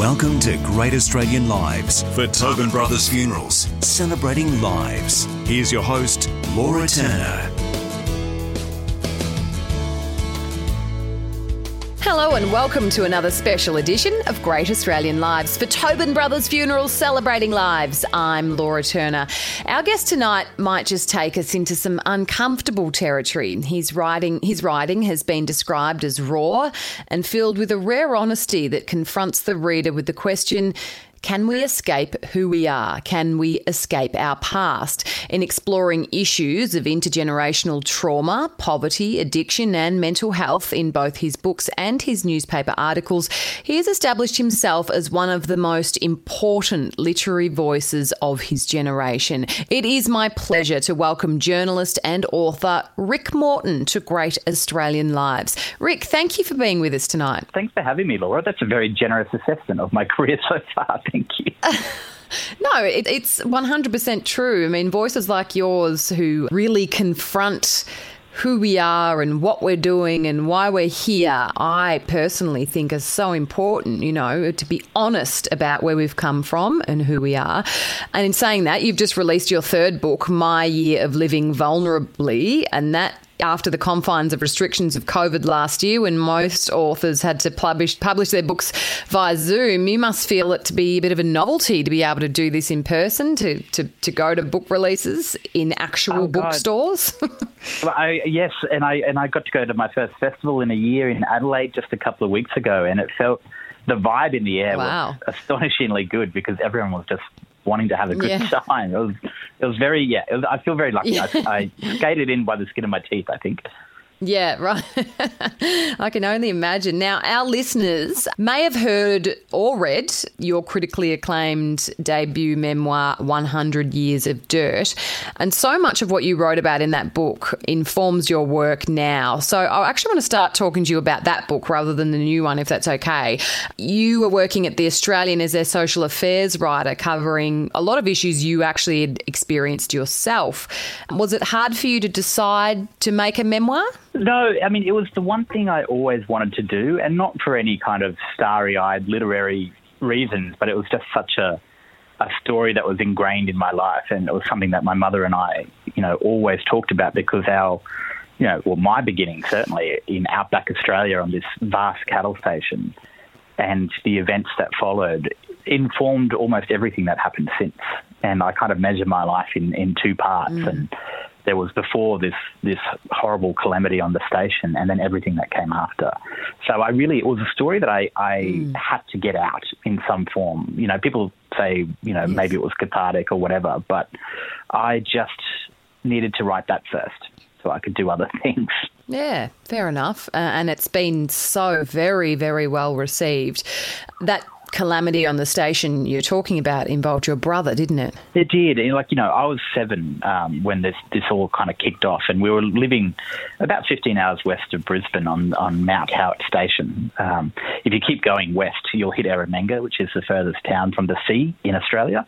Welcome to Great Australian Lives for Tobin Brothers Funerals, celebrating lives. Here's your host, Laura Turner. Hello and welcome to another special edition of Great Australian Lives for Tobin Brothers Funerals, celebrating lives. I'm Laura Turner. Our guest tonight might just take us into some uncomfortable territory. His writing has been described as raw and filled with a rare honesty that confronts the reader with the question, can we escape who we are? Can we escape our past? In exploring issues of intergenerational trauma, poverty, addiction and mental health in both his books and his newspaper articles, he has established himself as one of the most important literary voices of his generation. It is my pleasure to welcome journalist and author Rick Morton to Great Australian Lives. Rick, thank you for being with us tonight. Thanks for having me, Laura. That's a very generous assessment of my career so far. Thank you. No, it's 100% true. I mean, voices like yours who really confront who we are and what we're doing and why we're here, I personally think is so important, you know, to be honest about where we've come from and who we are. And in saying that, you've just released your third book, My Year of Living Vulnerably, and that after the confines of restrictions of COVID last year when most authors had to publish their books via Zoom, you must feel it to be a bit of a novelty to be able to do this in person, to go to book releases in actual bookstores. Well, I got to go to my first festival in a year in Adelaide just a couple of weeks ago, and it felt the vibe in the air was astonishingly good because everyone was just wanting to have a good time. It was, I feel very lucky. Yeah. I skated in by the skin of my teeth, I think. Yeah, right. I can only imagine. Now, our listeners may have heard or read your critically acclaimed debut memoir, 100 Years of Dirt, and so much of what you wrote about in that book informs your work now. So I actually want to start talking to you about that book rather than the new one, if that's okay. You were working at The Australian as their social affairs writer, covering a lot of issues you actually had experienced yourself. Was it hard for you to decide to make a memoir? No, I mean, it was the one thing I always wanted to do, and not for any kind of starry-eyed literary reasons, but it was just such a story that was ingrained in my life, and it was something that my mother and I, you know, always talked about because my beginning certainly in outback Australia on this vast cattle station and the events that followed informed almost everything that happened since. And I kind of measure my life in two parts and there was before this horrible calamity on the station and then everything that came after. So it was a story that I had to get out in some form. You know, people say, you know, maybe it was cathartic or whatever, but I just needed to write that first so I could do other things. Yeah, fair enough. And it's been so very, very well received. That calamity on the station you're talking about involved your brother, didn't it? It did. I was 7 when this all kind of kicked off, and we were living about 15 hours west of Brisbane on Mount Howard Station. If you keep going west, you'll hit Eromanga, which is the furthest town from the sea in Australia,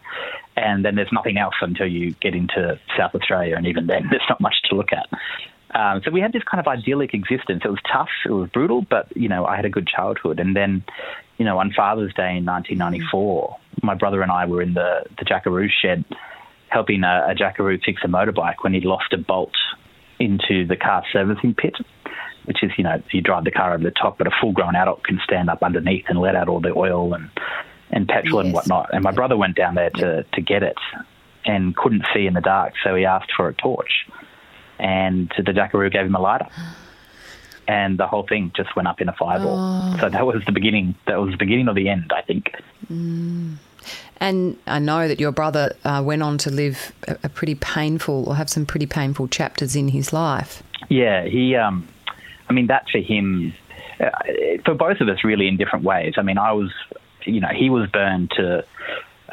and then there's nothing else until you get into South Australia, and even then there's not much to look at. So we had this kind of idyllic existence. It was tough, it was brutal, but, you know, I had a good childhood. And then, you know, on Father's Day in 1994, my brother and I were in the Jackaroo shed helping a Jackaroo fix a motorbike when he lost a bolt into the car servicing pit, which is, you know, you drive the car over the top, but a full-grown adult can stand up underneath and let out all the oil and petrol and whatnot. And my brother went down there to get it and couldn't see in the dark, so he asked for a torch. And the Jackaroo gave him a lighter. And the whole thing just went up in a fireball. Oh. So that was the beginning. That was the beginning of the end, I think. Mm. And I know that your brother went on to live have some pretty painful chapters in his life. Yeah, he, that for him, for both of us really in different ways. I mean, I was, you know, he was burned to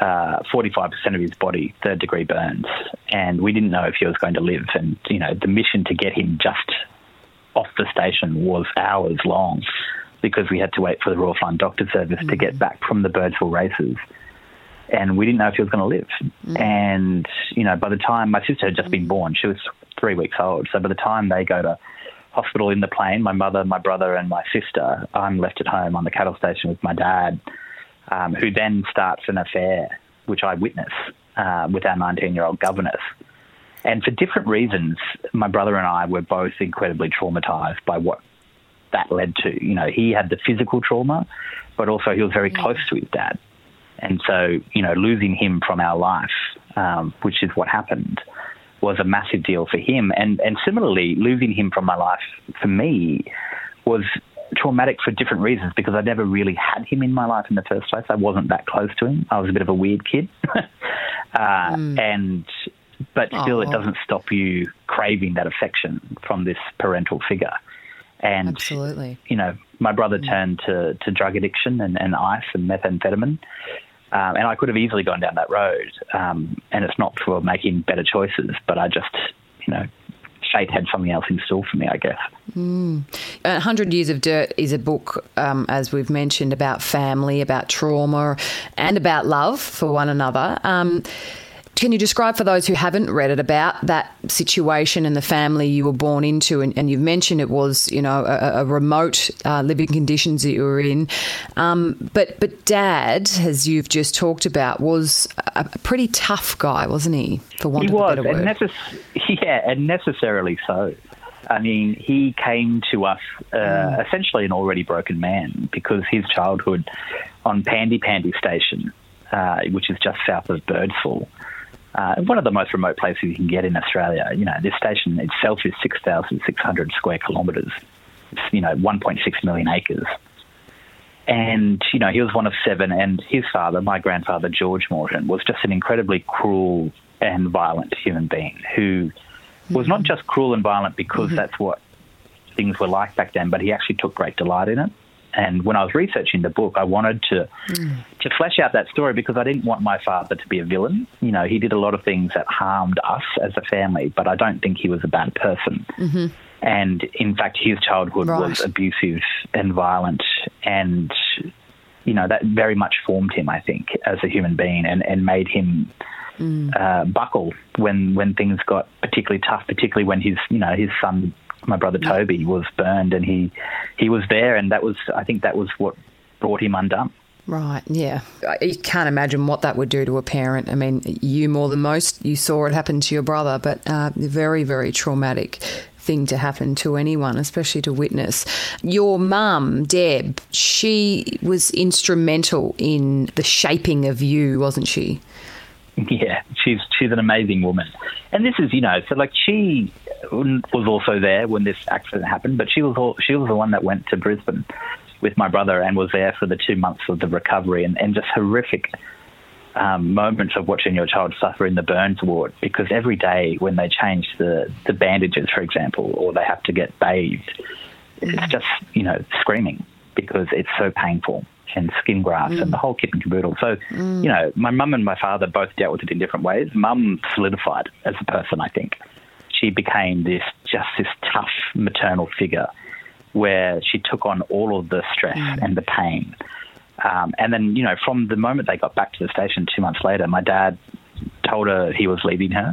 45% of his body, third-degree burns, and we didn't know if he was going to live. And, you know, the mission to get him just off the station was hours long because we had to wait for the Royal Flying Doctor Service to get back from the Birdsville races. And we didn't know if he was going to live. And, you know, by the time my sister had just been born, she was 3 weeks old. So by the time they go to hospital in the plane, my mother, my brother and my sister, I'm left at home on the cattle station with my dad. who then starts an affair, which I witness with our 19-year-old governess. And for different reasons, my brother and I were both incredibly traumatised by what that led to. You know, he had the physical trauma, but also he was very close to his dad. And so, you know, losing him from our life, which is what happened, was a massive deal for him. And similarly, losing him from my life for me was traumatic for different reasons, because I never really had him in my life in the first place. I wasn't that close to him. I was a bit of a weird kid. But still, it doesn't stop you craving that affection from this parental figure. And, absolutely, you know, my brother turned to drug addiction and ice and methamphetamine. And I could have easily gone down that road. And it's not for making better choices, but I just, you know, fate had something else in store for me, I guess. 100 Years of Dirt is a book, as we've mentioned, about family, about trauma and about love for one another. Can you describe for those who haven't read it about that situation and the family you were born into? And you've mentioned it was, you know, a remote living conditions that you were in. But Dad, as you've just talked about, was a pretty tough guy, wasn't he? For want of a better word. And necessarily so. I mean, he came to us essentially an already broken man, because his childhood on Pandy Pandy Station, which is just south of Birdsville, one of the most remote places you can get in Australia. You know, this station itself is 6,600 square kilometres. It's, you know, 1.6 million acres. And, you know, he was one of seven, and his father, my grandfather, George Morton, was just an incredibly cruel and violent human being who was not just cruel and violent because that's what things were like back then, but he actually took great delight in it. And when I was researching the book, I wanted to flesh out that story, because I didn't want my father to be a villain. You know, he did a lot of things that harmed us as a family, but I don't think he was a bad person. And in fact, his childhood was abusive and violent, and, you know, that very much formed him, I think, as a human being, and made him buckle when things got particularly tough, particularly when his son, my brother Toby, was burned, and he was there, and I think that was what brought him undone. Right, yeah. You can't imagine what that would do to a parent. I mean, you more than most, you saw it happen to your brother, but very, very traumatic thing to happen to anyone, especially to witness. Your mum, Deb, she was instrumental in the shaping of you, wasn't she? Yeah, she's an amazing woman. And this is, you know, so like she was also there when this accident happened, but she was the one that went to Brisbane with my brother and was there for the 2 months of the recovery, and just horrific moments of watching your child suffer in the burns ward, because every day when they change the bandages, for example, or they have to get bathed, it's just, you know, screaming, because it's so painful, and skin grafts and the whole kit and caboodle. So, you know, my mum and my father both dealt with it in different ways. Mum solidified as a person, I think. She became this tough maternal figure where she took on all of the stress and the pain. And then, you know, from the moment they got back to the station 2 months later, my dad told her he was leaving her.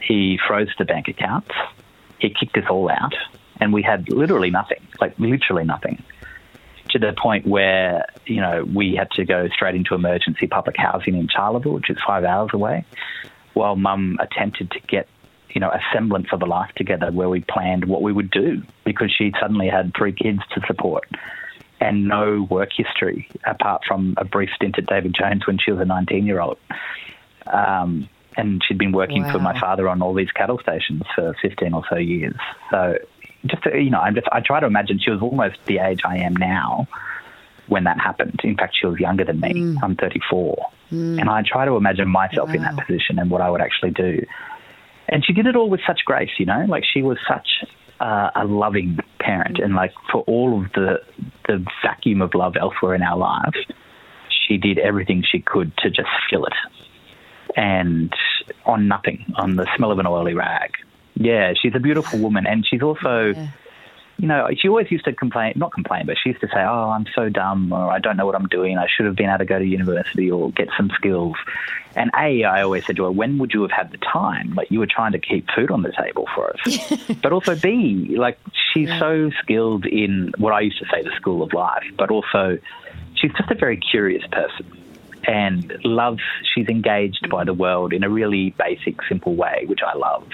He froze the bank accounts. He kicked us all out, and we had literally nothing. To the point where, you know, we had to go straight into emergency public housing in Charleville, which is 5 hours away, while Mum attempted to get, you know, a semblance of a life together where we planned what we would do, because she suddenly had three kids to support and no work history apart from a brief stint at David Jones when she was a 19-year-old. And she'd been working for my father on all these cattle stations for 15 or so years. So, just, you know, I try to imagine she was almost the age I am now when that happened. In fact, she was younger than me. I'm 34. And I try to imagine myself in that position and what I would actually do. And she did it all with such grace, you know, like she was such a loving parent. And like for all of the vacuum of love elsewhere in our lives, she did everything she could to just fill it. And on nothing, on the smell of an oily rag. Yeah, she's a beautiful woman, and she's also, you know, she always used to not complain, but she used to say, oh, I'm so dumb, or I don't know what I'm doing, I should have been able to go to university or get some skills. And I always said to her, when would you have had the time? Like, you were trying to keep food on the table for us. But also B, like, she's so skilled in what I used to say, the school of life, but also she's just a very curious person and she's engaged by the world in a really basic, simple way, which I love.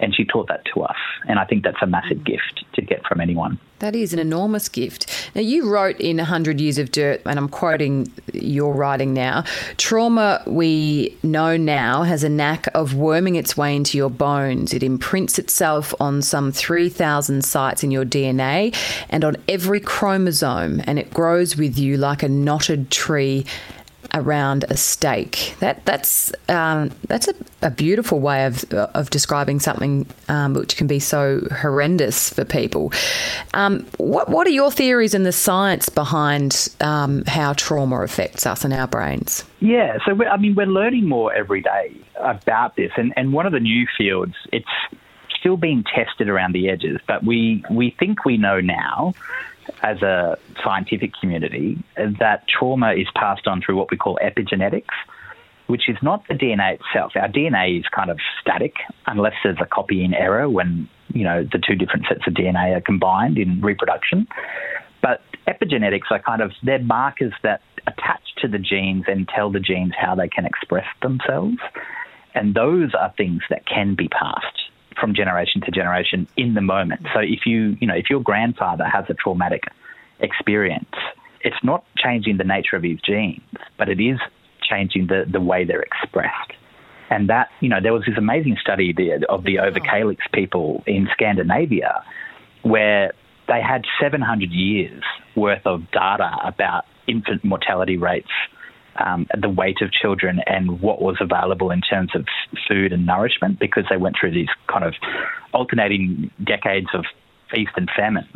And she taught that to us. And I think that's a massive gift to get from anyone. That is an enormous gift. Now, you wrote in 100 Years of Dirt, and I'm quoting your writing now, trauma we know now has a knack of worming its way into your bones. It imprints itself on some 3,000 sites in your DNA and on every chromosome, and it grows with you like a knotted tree around a stake. That's a beautiful way of describing something which can be so horrendous for people. What are your theories and the science behind how trauma affects us and our brains? Yeah, so we're learning more every day about this, and one of the new fields, it's still being tested around the edges, but we think we know now as a scientific community that trauma is passed on through what we call epigenetics, which is not the DNA itself. Our DNA is kind of static unless there's a copy in error when, you know, the two different sets of DNA are combined in reproduction. But epigenetics are they're markers that attach to the genes and tell the genes how they can express themselves. And those are things that can be passed from generation to generation in the moment. So if your grandfather has a traumatic experience, it's not changing the nature of his genes, but it is changing the way they're expressed. And that, there was this amazing study of the Överkalix people in Scandinavia where they had 700 years worth of data about infant mortality rates, the weight of children and what was available in terms of food and nourishment, because they went through these kind of alternating decades of feast and famine.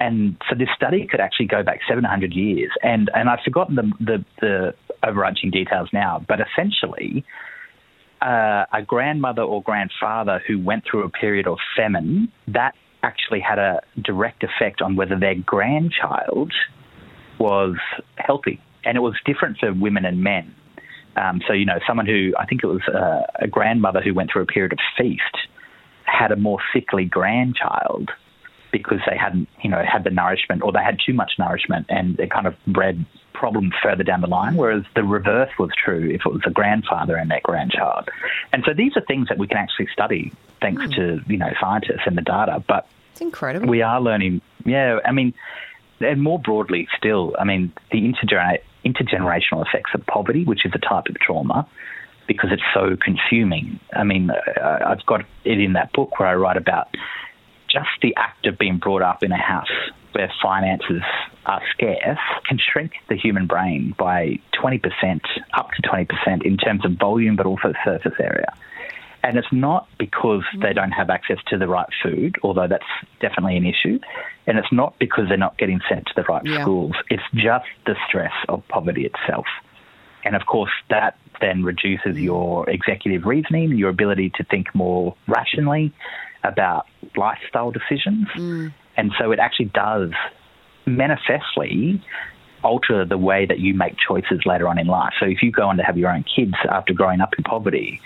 And so this study could actually go back 700 years. And I've forgotten the overarching details now, but essentially a grandmother or grandfather who went through a period of famine, that actually had a direct effect on whether their grandchild was healthy. And it was different for women and men. So, someone who, I think it was a grandmother who went through a period of feast had a more sickly grandchild because they hadn't, had the nourishment, or they had too much nourishment, and it kind of bred problems further down the line, whereas the reverse was true if it was a grandfather and their grandchild. And so these are things that we can actually study thanks to, scientists and the data. But it's incredible. We are learning. Yeah, and more broadly still, the intergenerational effects of poverty, which is a type of trauma, because it's so consuming. I've got it in that book where I write about just the act of being brought up in a house where finances are scarce can shrink the human brain by 20%, up to 20% in terms of volume, but also surface area. And it's not because they don't have access to the right food, although that's definitely an issue. And it's not because they're not getting sent to the right schools. It's just the stress of poverty itself. And, of course, that then reduces your executive reasoning, your ability to think more rationally about lifestyle decisions. And so it actually does manifestly alter the way that you make choices later on in life. So if you go on to have your own kids after growing up in poverty,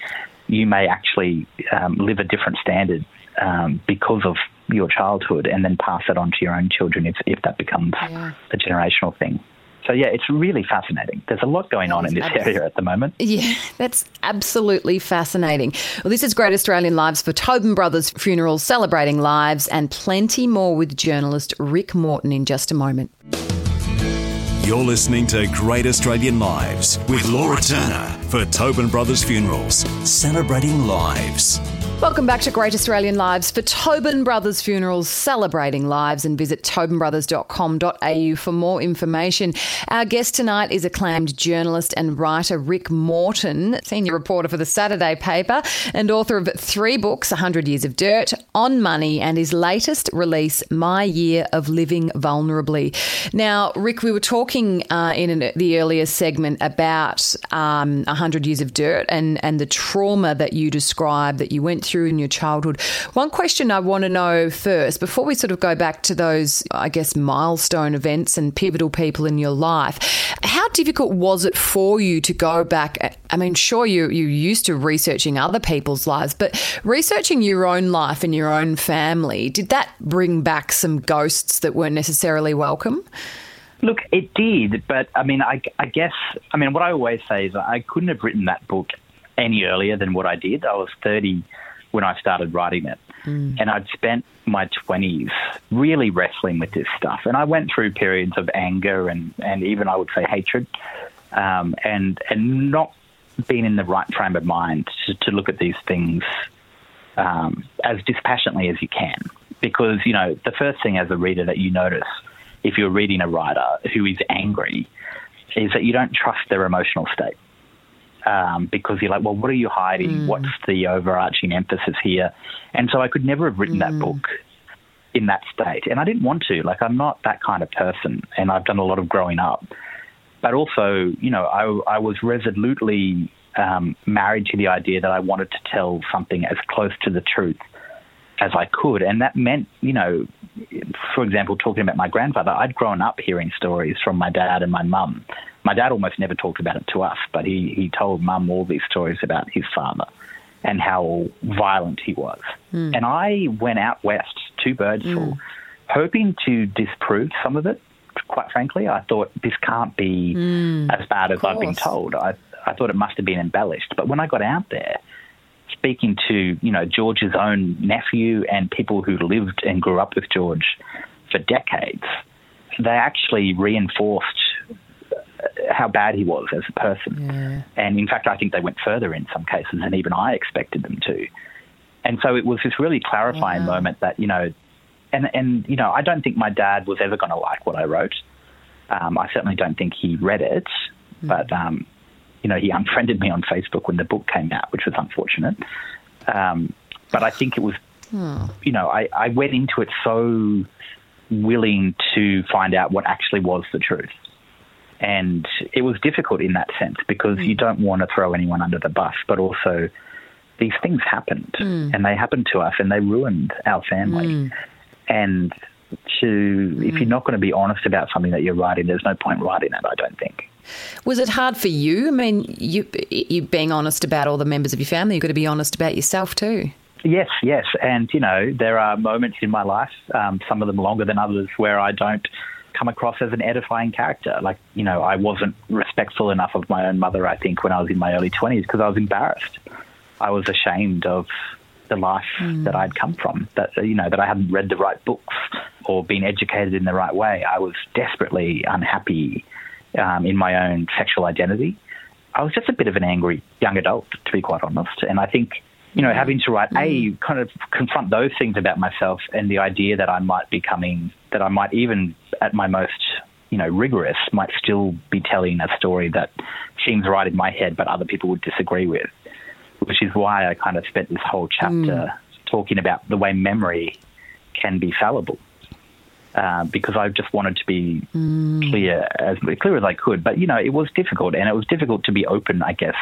you may actually live a different standard because of your childhood, and then pass it on to your own children if that becomes a generational thing. So, yeah, it's really fascinating. There's a lot going on in this area at the moment. Yeah, that's absolutely fascinating. Well, this is Great Australian Lives for Tobin Brothers Funerals, celebrating lives, and plenty more with journalist Rick Morton in just a moment. You're listening to Great Australian Lives with Laura Turner for Tobin Brothers Funerals, celebrating lives. Welcome back to Great Australian Lives for Tobin Brothers Funerals, celebrating lives, and visit tobinbrothers.com.au for more information. Our guest tonight is acclaimed journalist and writer Rick Morton, senior reporter for The Saturday Paper and author of 3 books, 100 Years of Dirt, On Money, and his latest release, My Year of Living Vulnerably. Now, Rick, we were talking in the earlier segment about 100 Years of Dirt and the trauma that you described that you went through in your childhood. One question I want to know first, before we sort of go back to those, I guess, milestone events and pivotal people in your life, how difficult was it for you to go back? I mean, sure, you're used to researching other people's lives, but researching your own life and your own family, did that bring back some ghosts that weren't necessarily welcome? Look, it did, but I guess, what I always say is I couldn't have written that book any earlier than what I did. I was 30 when I started writing it, and I'd spent my 20s really wrestling with this stuff. And I went through periods of anger and even, I would say, hatred, and not being in the right frame of mind to look at these things as dispassionately as you can. Because, you know, the first thing as a reader that you notice if you're reading a writer who is angry is that you don't trust their emotional state. Because you're like, well, what are you hiding? What's the overarching emphasis here? And so I could never have written that book in that state. And I didn't want to. Like, I'm not that kind of person, and I've done a lot of growing up. But also, you know, I was resolutely married to the idea that I wanted to tell something as close to the truth as I could. And that meant, you know, for example, talking about my grandfather, I'd grown up hearing stories from my dad and my mum. My dad almost never talked about it to us, but he told mum all these stories about his father and how violent he was. And I went out west to Birdsville hoping to disprove some of it, quite frankly. I thought this can't be as bad as I've been told. I thought it must have been embellished. But when I got out there, speaking to, you know, George's own nephew and people who lived and grew up with George for decades, they actually reinforced how bad he was as a person. And in fact, I think they went further in some cases than even I expected them to. And so it was this really clarifying moment that, you know, and you know, I don't think my dad was ever going to like what I wrote. I certainly don't think he read it, but, you know, he unfriended me on Facebook when the book came out, which was unfortunate. But I think it was, you know, I went into it so willing to find out what actually was the truth. And it was difficult in that sense because you don't want to throw anyone under the bus, but also these things happened and they happened to us and they ruined our family. And if you're not going to be honest about something that you're writing, there's no point writing it, I don't think. Was it hard for you? I mean, you being honest about all the members of your family, you've got to be honest about yourself too. Yes. And, you know, there are moments in my life, some of them longer than others, where I don't come across as an edifying character. Like, you know, I wasn't respectful enough of my own mother, I think, when I was in my early 20s because I was embarrassed. I was ashamed of the life that I'd come from, that, you know, that I hadn't read the right books or been educated in the right way. I was desperately unhappy in my own sexual identity. I was just a bit of an angry young adult, to be quite honest. And I think, you know, having to write, kind of confront those things about myself and the idea that I might be coming, that I might even at my most, you know, rigorous, might still be telling a story that seems right in my head but other people would disagree with, which is why I kind of spent this whole chapter talking about the way memory can be fallible, because I just wanted to be clear as I could. But, you know, it was difficult, and it was difficult to be open, I guess,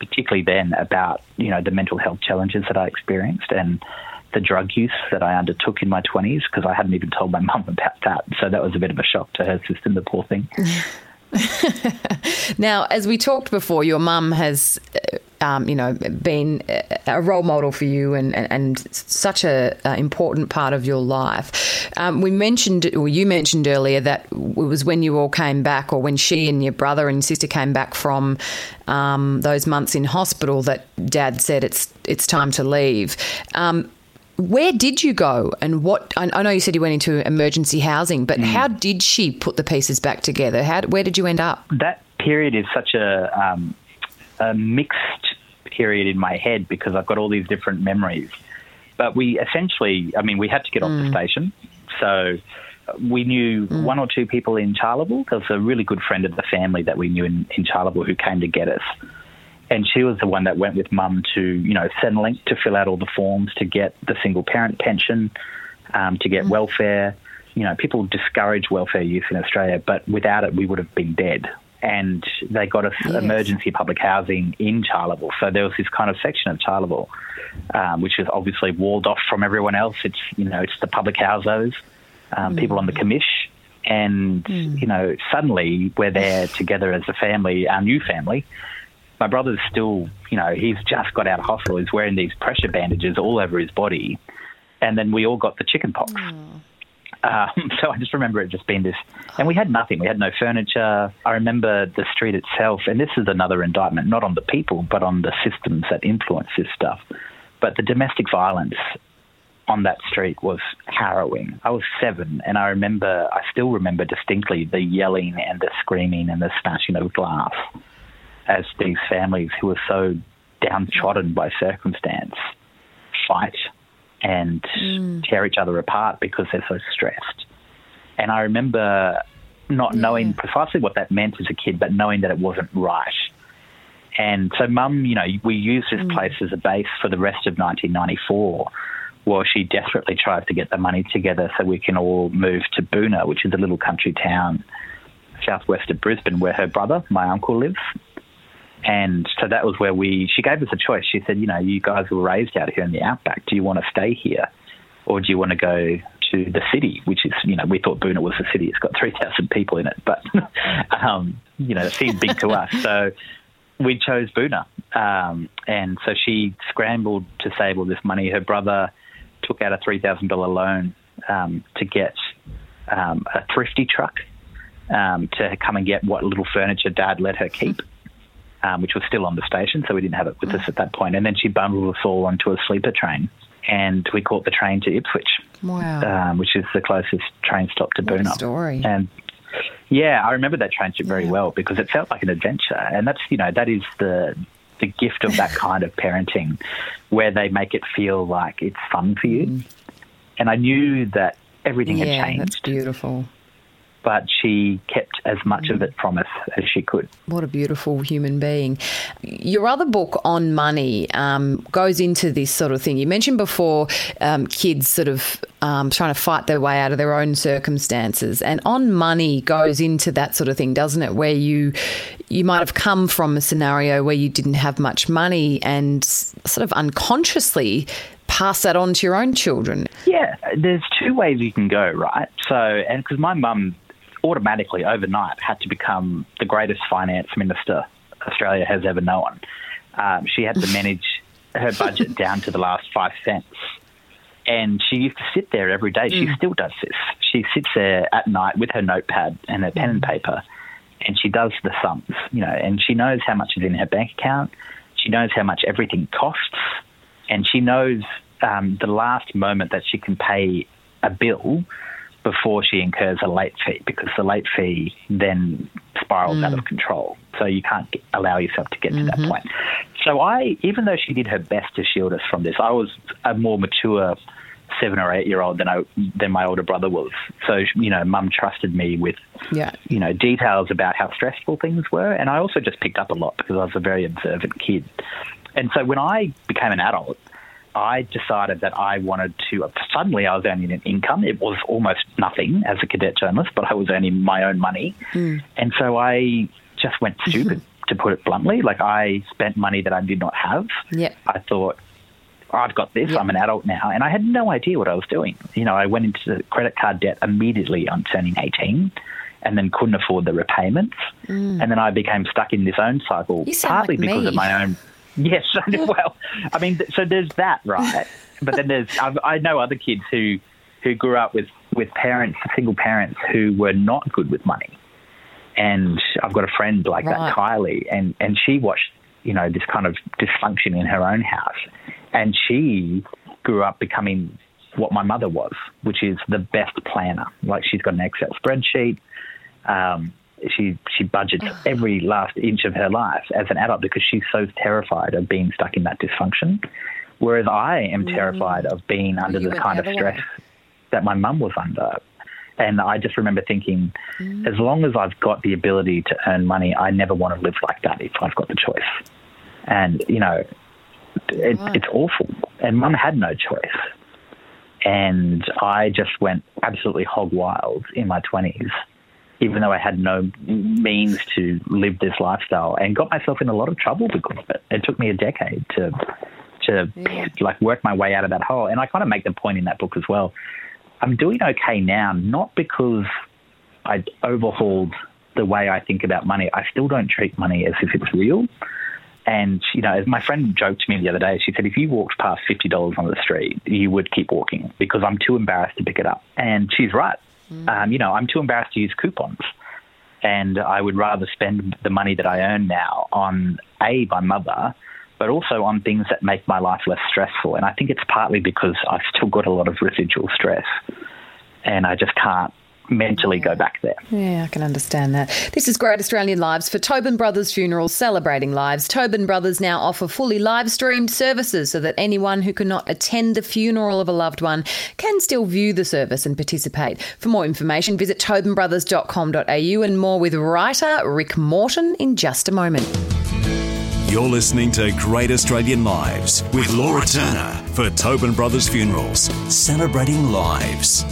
particularly then about, you know, the mental health challenges that I experienced and the drug use that I undertook in my 20s, because I hadn't even told my mum about that. So that was a bit of a shock to her system, the poor thing. Now, as we talked before, your mum has, you know, been a role model for you and such an important part of your life. You mentioned earlier that it was when you all came back, or when she and your brother and your sister came back from those months in hospital, that Dad said it's time to leave. Where did you go, and what? I know you said you went into emergency housing, but how did she put the pieces back together? Where did you end up? That period is such a mixed period in my head because I've got all these different memories. But we essentially, I mean, we had to get off the station. So we knew one or two people in Charleville. There was a really good friend of the family that we knew in Charleville who came to get us. And she was the one that went with Mum to, you know, Centrelink to fill out all the forms, to get the single parent pension, to get welfare. You know, people discourage welfare use in Australia, but without it, we would have been dead. And they got us emergency public housing in Charleville. So there was this kind of section of Charleville, which is obviously walled off from everyone else. It's, you know, it's the public houses, people on the commish. And, you know, suddenly we're there together as a family, our new family. My brother's still, you know, he's just got out of hospital. He's wearing these pressure bandages all over his body. And then we all got the chicken pox. So I just remember it just being this. And we had nothing. We had no furniture. I remember the street itself. And this is another indictment, not on the people, but on the systems that influence this stuff. But the domestic violence on that street was harrowing. I was 7, and I still remember distinctly the yelling and the screaming and the smashing of glass as these families who were so downtrodden by circumstance fight and tear each other apart because they're so stressed. And I remember not knowing precisely what that meant as a kid, but knowing that it wasn't right. And so Mum, you know, we used this place as a base for the rest of 1994 while she desperately tries to get the money together so we can all move to Boonah, which is a little country town southwest of Brisbane where her brother, my uncle, lives. And so that was where she gave us a choice. She said, you know, you guys were raised out here in the outback. Do you want to stay here or do you want to go to the city, which is, you know, we thought Boonah was the city. It's got 3,000 people in it, but, you know, it seemed big to us. So we chose Boonah. And so she scrambled to save all this money. Her brother took out a $3,000 loan to get a thrifty truck to come and get what little furniture Dad let her keep. Which was still on the station, so we didn't have it with us at that point. And then she bundled us all onto a sleeper train, and we caught the train to Ipswich, wow. Which is the closest train stop to Boonah. What a story. And, yeah, I remember that train trip very well because it felt like an adventure. And that's, you know, that is the gift of that kind of parenting where they make it feel like it's fun for you. And I knew that everything had changed. Yeah, that's beautiful. But she kept as much of it from us as she could. What a beautiful human being. Your other book, On Money, goes into this sort of thing. You mentioned before kids sort of trying to fight their way out of their own circumstances. And On Money goes into that sort of thing, doesn't it, where you might have come from a scenario where you didn't have much money and sort of unconsciously pass that on to your own children. Yeah, there's two ways you can go, right? So, and because my mum automatically overnight had to become the greatest finance minister Australia has ever known. She had to manage her budget down to the last 5 cents. And she used to sit there every day. She still does this. She sits there at night with her notepad and her pen and paper, and she does the sums, you know, and she knows how much is in her bank account. She knows how much everything costs. And she knows the last moment that she can pay a bill before she incurs a late fee, because the late fee then spirals out of control. So you can't allow yourself to get to that point. So even though she did her best to shield us from this, I was a more mature 7 or 8 year old than my older brother was. So, you know, Mum trusted me with, you know, details about how stressful things were. And I also just picked up a lot because I was a very observant kid. And so when I became an adult, I decided that I wanted to – suddenly I was earning an income. It was almost nothing as a cadet journalist, but I was earning my own money. And so I just went stupid, to put it bluntly. Like, I spent money that I did not have. Yep. I thought, I've got this. Yep. I'm an adult now. And I had no idea what I was doing. You know, I went into credit card debt immediately on turning 18 and then couldn't afford the repayments. And then I became stuck in this own cycle, partly like because of my own – Yes, well, I mean, so there's that, right? But then there's, I know other kids who grew up with parents, single parents, who were not good with money. And I've got a friend like that, Kylie, and she watched, you know, this kind of dysfunction in her own house. And she grew up becoming what my mother was, which is the best planner. Like, she's got an Excel spreadsheet. She budgets every last inch of her life as an adult because she's so terrified of being stuck in that dysfunction, whereas I am terrified of being under the kind of stress that my mum was under. And I just remember thinking, as long as I've got the ability to earn money, I never want to live like that if I've got the choice. And, you know, it's awful. And Mum had no choice. And I just went absolutely hog wild in my 20s. Even though I had no means to live this lifestyle, and got myself in a lot of trouble because of it. It took me a decade to like work my way out of that hole. And I kind of make the point in that book as well. I'm doing okay now, not because I overhauled the way I think about money. I still don't treat money as if it's real. And, you know, as my friend joked to me the other day, she said, if you walked past $50 on the street, you would keep walking because I'm too embarrassed to pick it up. And she's right. You know, I'm too embarrassed to use coupons. And I would rather spend the money that I earn now on, A, my mother, but also on things that make my life less stressful. And I think it's partly because I've still got a lot of residual stress and I just can't mentally go back there. Yeah, I can understand that. This is Great Australian Lives for Tobin Brothers Funerals, celebrating lives. Tobin Brothers now offer fully live-streamed services so that anyone who cannot attend the funeral of a loved one can still view the service and participate. For more information, visit tobinbrothers.com.au and more with writer Rick Morton in just a moment. You're listening to Great Australian Lives with Laura Turner for Tobin Brothers Funerals, celebrating lives.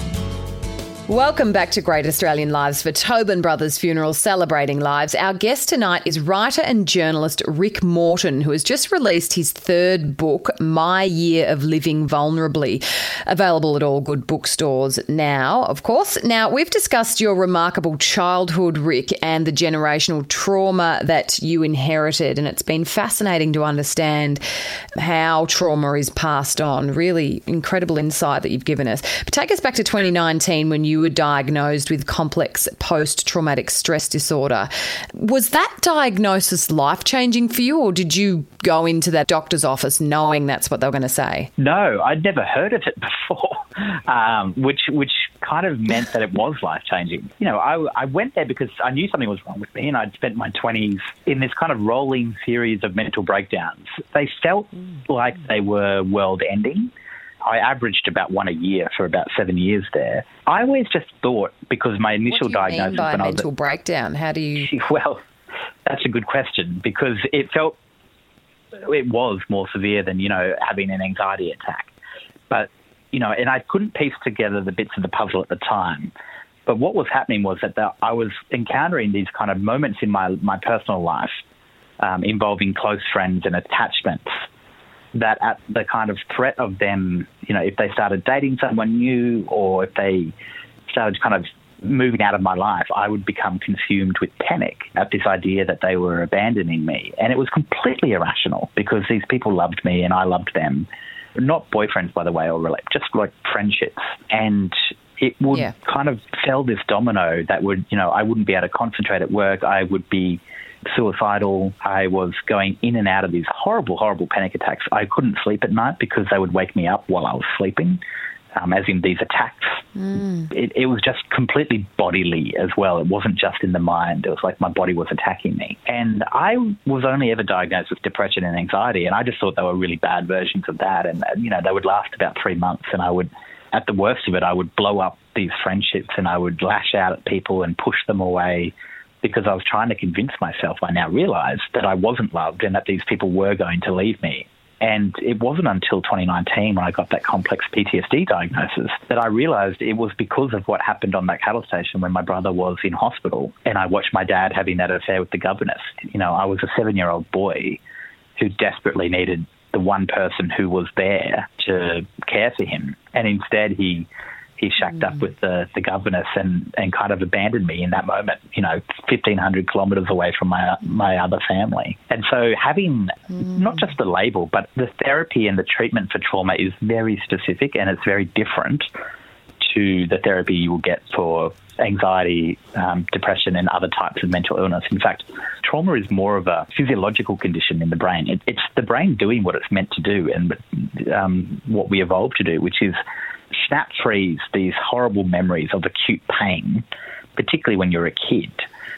Welcome back to Great Australian Lives for Tobin Brothers Funeral, celebrating lives. Our guest tonight is writer and journalist Rick Morton, who has just released his third book, My Year of Living Vulnerably, available at all good bookstores now, of course. Now, we've discussed your remarkable childhood, Rick, and the generational trauma that you inherited, and it's been fascinating to understand how trauma is passed on. Really incredible insight that you've given us. But take us back to 2019 when you were diagnosed with complex post-traumatic stress disorder. Was that diagnosis life-changing for you, or did you go into that doctor's office knowing that's what they were going to say? No, I'd never heard of it before, which kind of meant that it was life-changing. You know, I went there because I knew something was wrong with me, and I'd spent my 20s in this kind of rolling series of mental breakdowns. They felt like they were world-ending. I averaged about one a year for about 7 years there. I always just thought, because my initial diagnosis... What do you mean by mental breakdown? How do you... Well, that's a good question, because it felt... It was more severe than, you know, having an anxiety attack. But, you know, and I couldn't piece together the bits of the puzzle at the time. But what was happening was that I was encountering these kind of moments in my personal life involving close friends and attachments, that at the kind of threat of them, you know, if they started dating someone new or if they started kind of moving out of my life, I would become consumed with panic at this idea that they were abandoning me. And it was completely irrational because these people loved me and I loved them. Not boyfriends, by the way, or just like friendships. And it would kind of fell this domino that would, you know, I wouldn't be able to concentrate at work. I would be suicidal. I was going in and out of these horrible, horrible panic attacks. I couldn't sleep at night because they would wake me up while I was sleeping, as in these attacks. It was just completely bodily as well. It wasn't just in the mind. It was like my body was attacking me. And I was only ever diagnosed with depression and anxiety, and I just thought they were really bad versions of that. And, you know, they would last about 3 months, and I would, at the worst of it, I would blow up these friendships and I would lash out at people and push them away, because I was trying to convince myself, I now realise, that I wasn't loved and that these people were going to leave me. And it wasn't until 2019 when I got that complex PTSD diagnosis that I realised it was because of what happened on that cattle station when my brother was in hospital and I watched my dad having that affair with the governess. You know, I was a 7-year-old boy who desperately needed the one person who was there to care for him. And instead he shacked up with the governess and kind of abandoned me in that moment, you know, 1,500 kilometres away from my other family. And so having not just the label, but the therapy and the treatment for trauma is very specific, and it's very different to the therapy you will get for anxiety, depression and other types of mental illness. In fact, trauma is more of a physiological condition in the brain. It's the brain doing what it's meant to do and what we evolved to do, which is snap freeze these horrible memories of acute pain, particularly when you're a kid,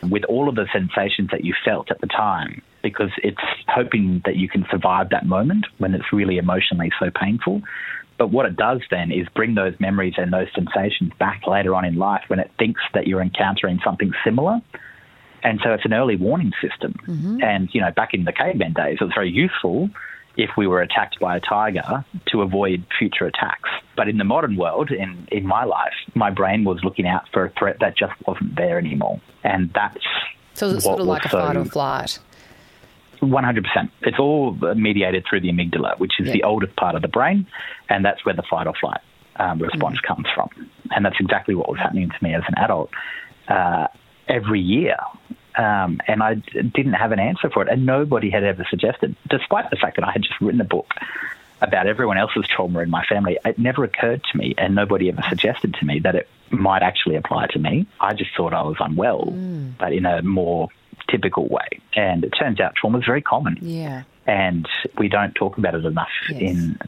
with all of the sensations that you felt at the time, because it's hoping that you can survive that moment when it's really emotionally so painful. But what it does then is bring those memories and those sensations back later on in life when it thinks that you're encountering something similar. And so it's an early warning system. And, you know, back in the caveman days, it was very useful if we were attacked by a tiger to avoid future attacks. But in the modern world, in my life, my brain was looking out for a threat that just wasn't there anymore. And that's... So it's sort of like a fight or flight? 100%. It's all mediated through the amygdala, which is the oldest part of the brain, and that's where the fight or flight response comes from. And that's exactly what was happening to me as an adult. Every year and I didn't have an answer for it, and nobody had ever suggested, despite the fact that I had just written a book about everyone else's trauma in my family. It never occurred to me, and nobody ever suggested to me that it might actually apply to me. I just thought I was unwell, but in a more typical way. And it turns out trauma is very common. Yeah. And we don't talk about it enough in,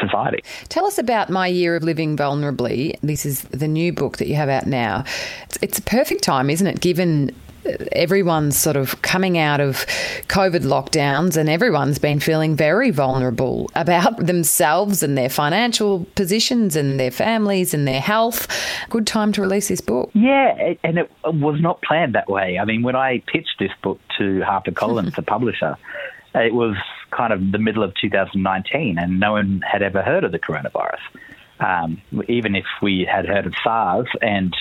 society. Tell us about My Year of Living Vulnerably. This is the new book that you have out now. It's a perfect time, isn't it, given everyone's sort of coming out of COVID lockdowns and everyone's been feeling very vulnerable about themselves and their financial positions and their families and their health. Good time to release this book. Yeah, and it was not planned that way. I mean, when I pitched this book to HarperCollins, the publisher, it was kind of the middle of 2019 and no one had ever heard of the coronavirus. Even if we had heard of SARS and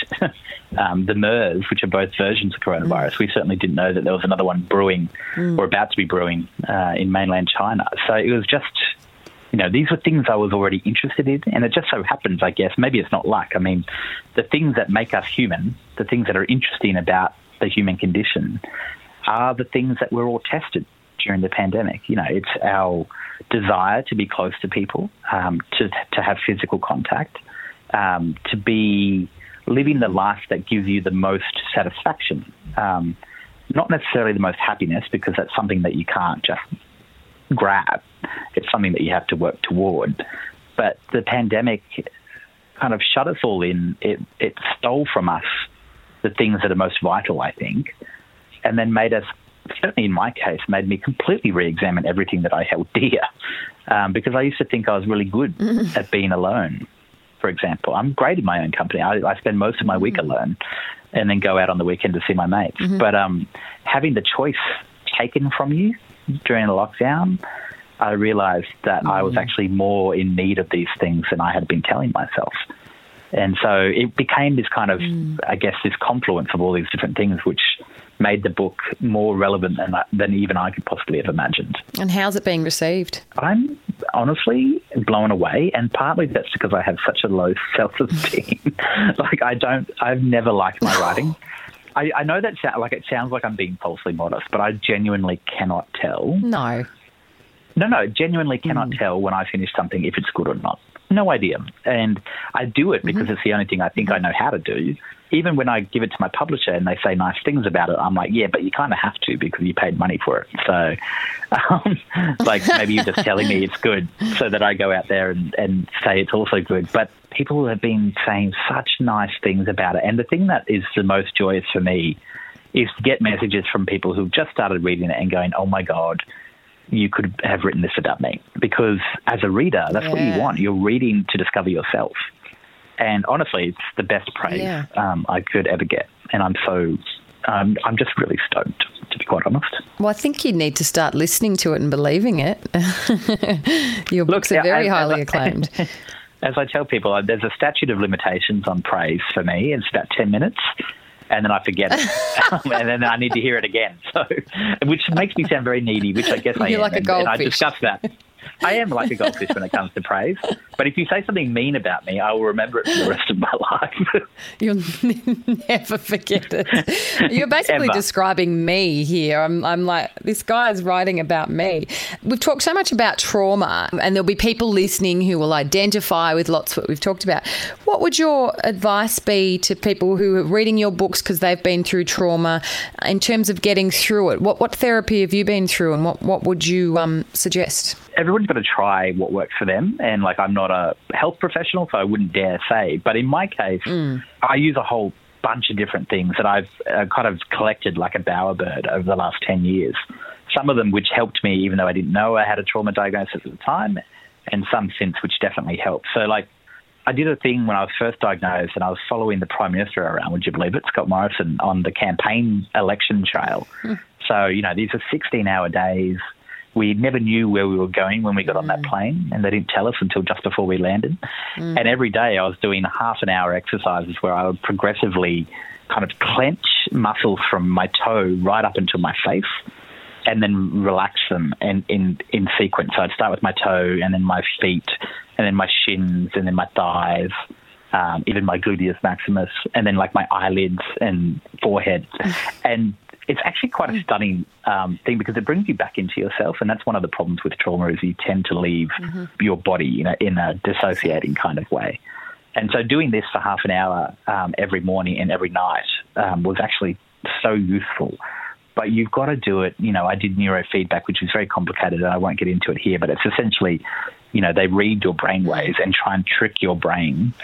the MERS, which are both versions of coronavirus, we certainly didn't know that there was another one brewing or about to be brewing in mainland China. So it was just, these were things I was already interested in. And it just so happens, I guess, maybe it's not luck. I mean, the things that make us human, the things that are interesting about the human condition are the things that we're all tested during the pandemic. It's our desire to be close to people, to have physical contact, to be living the life that gives you the most satisfaction, not necessarily the most happiness, because that's something that you can't just grab. It's something that you have to work toward. But the pandemic kind of shut us all in. It stole from us the things that are most vital, I think, and then made us, certainly in my case, made me completely re-examine everything that I held dear, because I used to think I was really good at being alone, for example. I'm great in my own company. I spend most of my week alone and then go out on the weekend to see my mates. But having the choice taken from you during the lockdown, I realised that I was actually more in need of these things than I had been telling myself. And so it became this kind of, I guess, this confluence of all these different things, which made the book more relevant than even I could possibly have imagined. And how's it being received? I'm honestly blown away, and partly that's because I have such a low self-esteem. I've never liked my writing. I know that it sounds like I'm being falsely modest, but I genuinely cannot tell. No, genuinely cannot tell when I finish something if it's good or not. No idea. And I do it because it's the only thing I think I know how to do. Even when I give it to my publisher and they say nice things about it, I'm like, yeah, but you kind of have to because you paid money for it. So maybe you're just telling me it's good so that I go out there and say it's also good. But people have been saying such nice things about it. And the thing that is the most joyous for me is to get messages from people who've just started reading it and going, oh, my God, you could have written this about me. Because as a reader, that's what you want. You're reading to discover yourself. And honestly, it's the best praise I could ever get. And I'm so I'm just really stoked, to be quite honest. Well, I think you need to start listening to it and believing it. Your books are very highly acclaimed. As I tell people, there's a statute of limitations on praise for me. It's about 10 minutes. And then I forget it. And then I need to hear it again. So, which makes me sound very needy, which I guess I am. You're like a goldfish. And I discuss that. I am like a goldfish when it comes to praise. But if you say something mean about me, I will remember it for the rest of my life. You'll never forget it. You're basically describing me here. I'm like, this guy is writing about me. We've talked so much about trauma, and there'll be people listening who will identify with lots of what we've talked about. What would your advice be to people who are reading your books because they've been through trauma in terms of getting through it? What therapy have you been through, and what would you suggest? Everyone's got to try what works for them. And I'm not a health professional, so I wouldn't dare say. But in my case, I use a whole bunch of different things that I've kind of collected like a bowerbird over the last 10 years. Some of them which helped me even though I didn't know I had a trauma diagnosis at the time, and some since which definitely helped. So I did a thing when I was first diagnosed and I was following the Prime Minister around, would you believe it, Scott Morrison, on the campaign election trail. So, these are 16-hour days. We never knew where we were going when we got on that plane, and they didn't tell us until just before we landed. And every day I was doing half an hour exercises where I would progressively kind of clench muscles from my toe right up into my face and then relax them in sequence. So I'd start with my toe and then my feet and then my shins and then my thighs, even my gluteus maximus, and then my eyelids and forehead. And it's actually quite a stunning thing, because it brings you back into yourself. And that's one of the problems with trauma, is you tend to leave your body, you know, in a dissociating kind of way. And so doing this for half an hour every morning and every night was actually so useful. But you've got to do it. You know, I did neurofeedback, which is very complicated, and I won't get into it here, but it's essentially, you know, they read your brain waves and try and trick your brain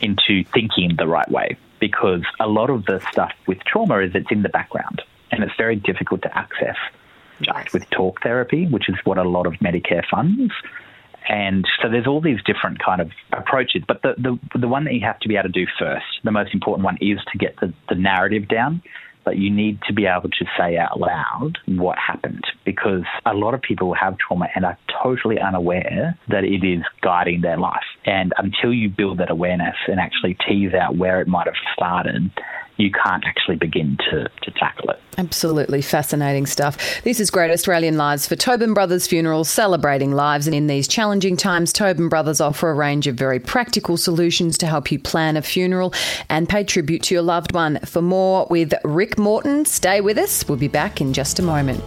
into thinking the right way, because a lot of the stuff with trauma is it's in the background and it's very difficult to access just with talk therapy, which is what a lot of Medicare funds. And so there's all these different kind of approaches, but the one that you have to be able to do first, the most important one, is to get the narrative down. But you need to be able to say out loud what happened, because a lot of people have trauma and are totally unaware that it is guiding their life. And until you build that awareness and actually tease out where it might have started, you can't actually begin to tackle it. Absolutely fascinating stuff. This is Great Australian Lives for Tobin Brothers Funerals, celebrating lives. And in these challenging times, Tobin Brothers offer a range of very practical solutions to help you plan a funeral and pay tribute to your loved one. For more with Rick Morton, stay with us. We'll be back in just a moment.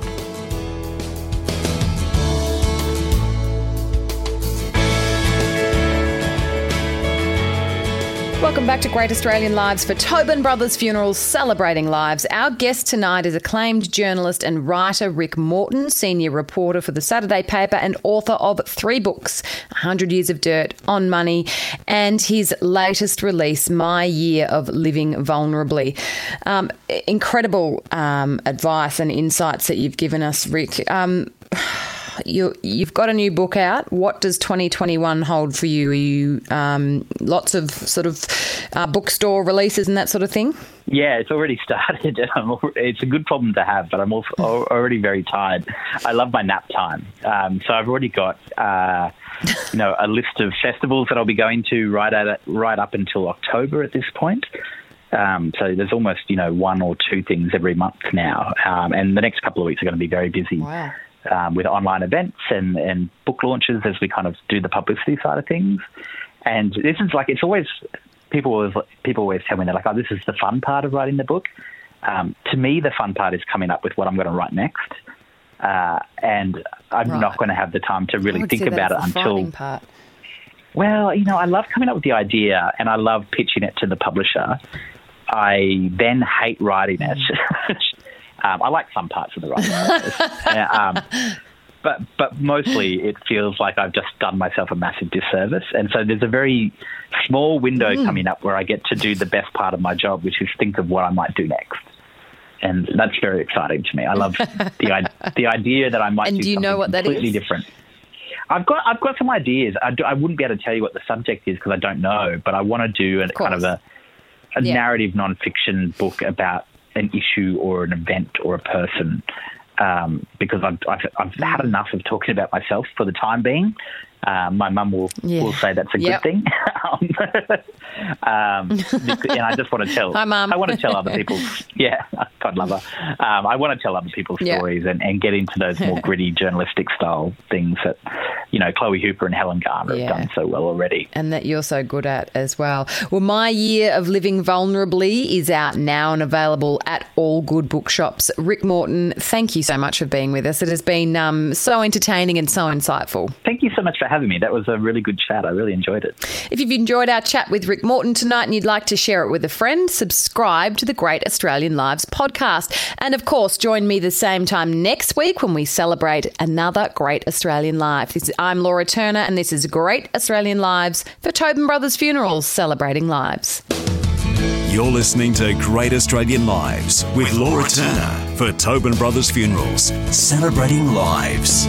Welcome back to Great Australian Lives for Tobin Brothers Funerals, celebrating lives. Our guest tonight is acclaimed journalist and writer Rick Morton, senior reporter for The Saturday Paper and author of 3 books, 100 Years of Dirt, On Money, and his latest release, My Year of Living Vulnerably. Incredible advice and insights that you've given us, Rick. You've got a new book out. What does 2021 hold for you? Are you lots of sort of bookstore releases and that sort of thing? Yeah, it's already started. It's a good problem to have, but I'm also already very tired. I love my nap time. So I've already got a list of festivals that I'll be going to right up until October at this point. So there's almost, one or two things every month now. And the next couple of weeks are going to be very busy. Wow. With online events and book launches as we kind of do the publicity side of things. And this is like, it's always, people always tell me, they're like, oh, this is the fun part of writing the book. To me, the fun part is coming up with what I'm going to write next. And I'm not going to have the time to really think about it until... Part. Well, I love coming up with the idea and I love pitching it to the publisher. I then hate writing it. I like some parts of the writing process, but mostly it feels like I've just done myself a massive disservice. And so there's a very small window coming up where I get to do the best part of my job, which is think of what I might do next. And that's very exciting to me. I love the idea that I might do something completely different. I've got some ideas. I wouldn't be able to tell you what the subject is because I don't know, but I want to do a narrative nonfiction book about an issue or an event or a person, because I've had enough of talking about myself for the time being. My mum will say that's a good thing. And I just want to tell... Hi, Mum. I want to tell other people's... Yeah, God love her. I want to tell other people's stories and get into those more gritty journalistic style things that, Chloe Hooper and Helen Garner have done so well already. And that you're so good at as well. Well, My Year of Living Vulnerably is out now and available at all good bookshops. Rick Morton, thank you so much for being with us. It has been so entertaining and so insightful. Thank you so much for having me. That was a really good chat. I really enjoyed it. If you've enjoyed our chat with Rick Morton tonight and you'd like to share it with a friend, subscribe to the Great Australian Lives podcast. And of course, join me the same time next week when we celebrate another Great Australian Life. I'm Laura Turner and this is Great Australian Lives for Tobin Brothers Funerals, celebrating lives. You're listening to Great Australian Lives with Laura Turner for Tobin Brothers Funerals, celebrating lives.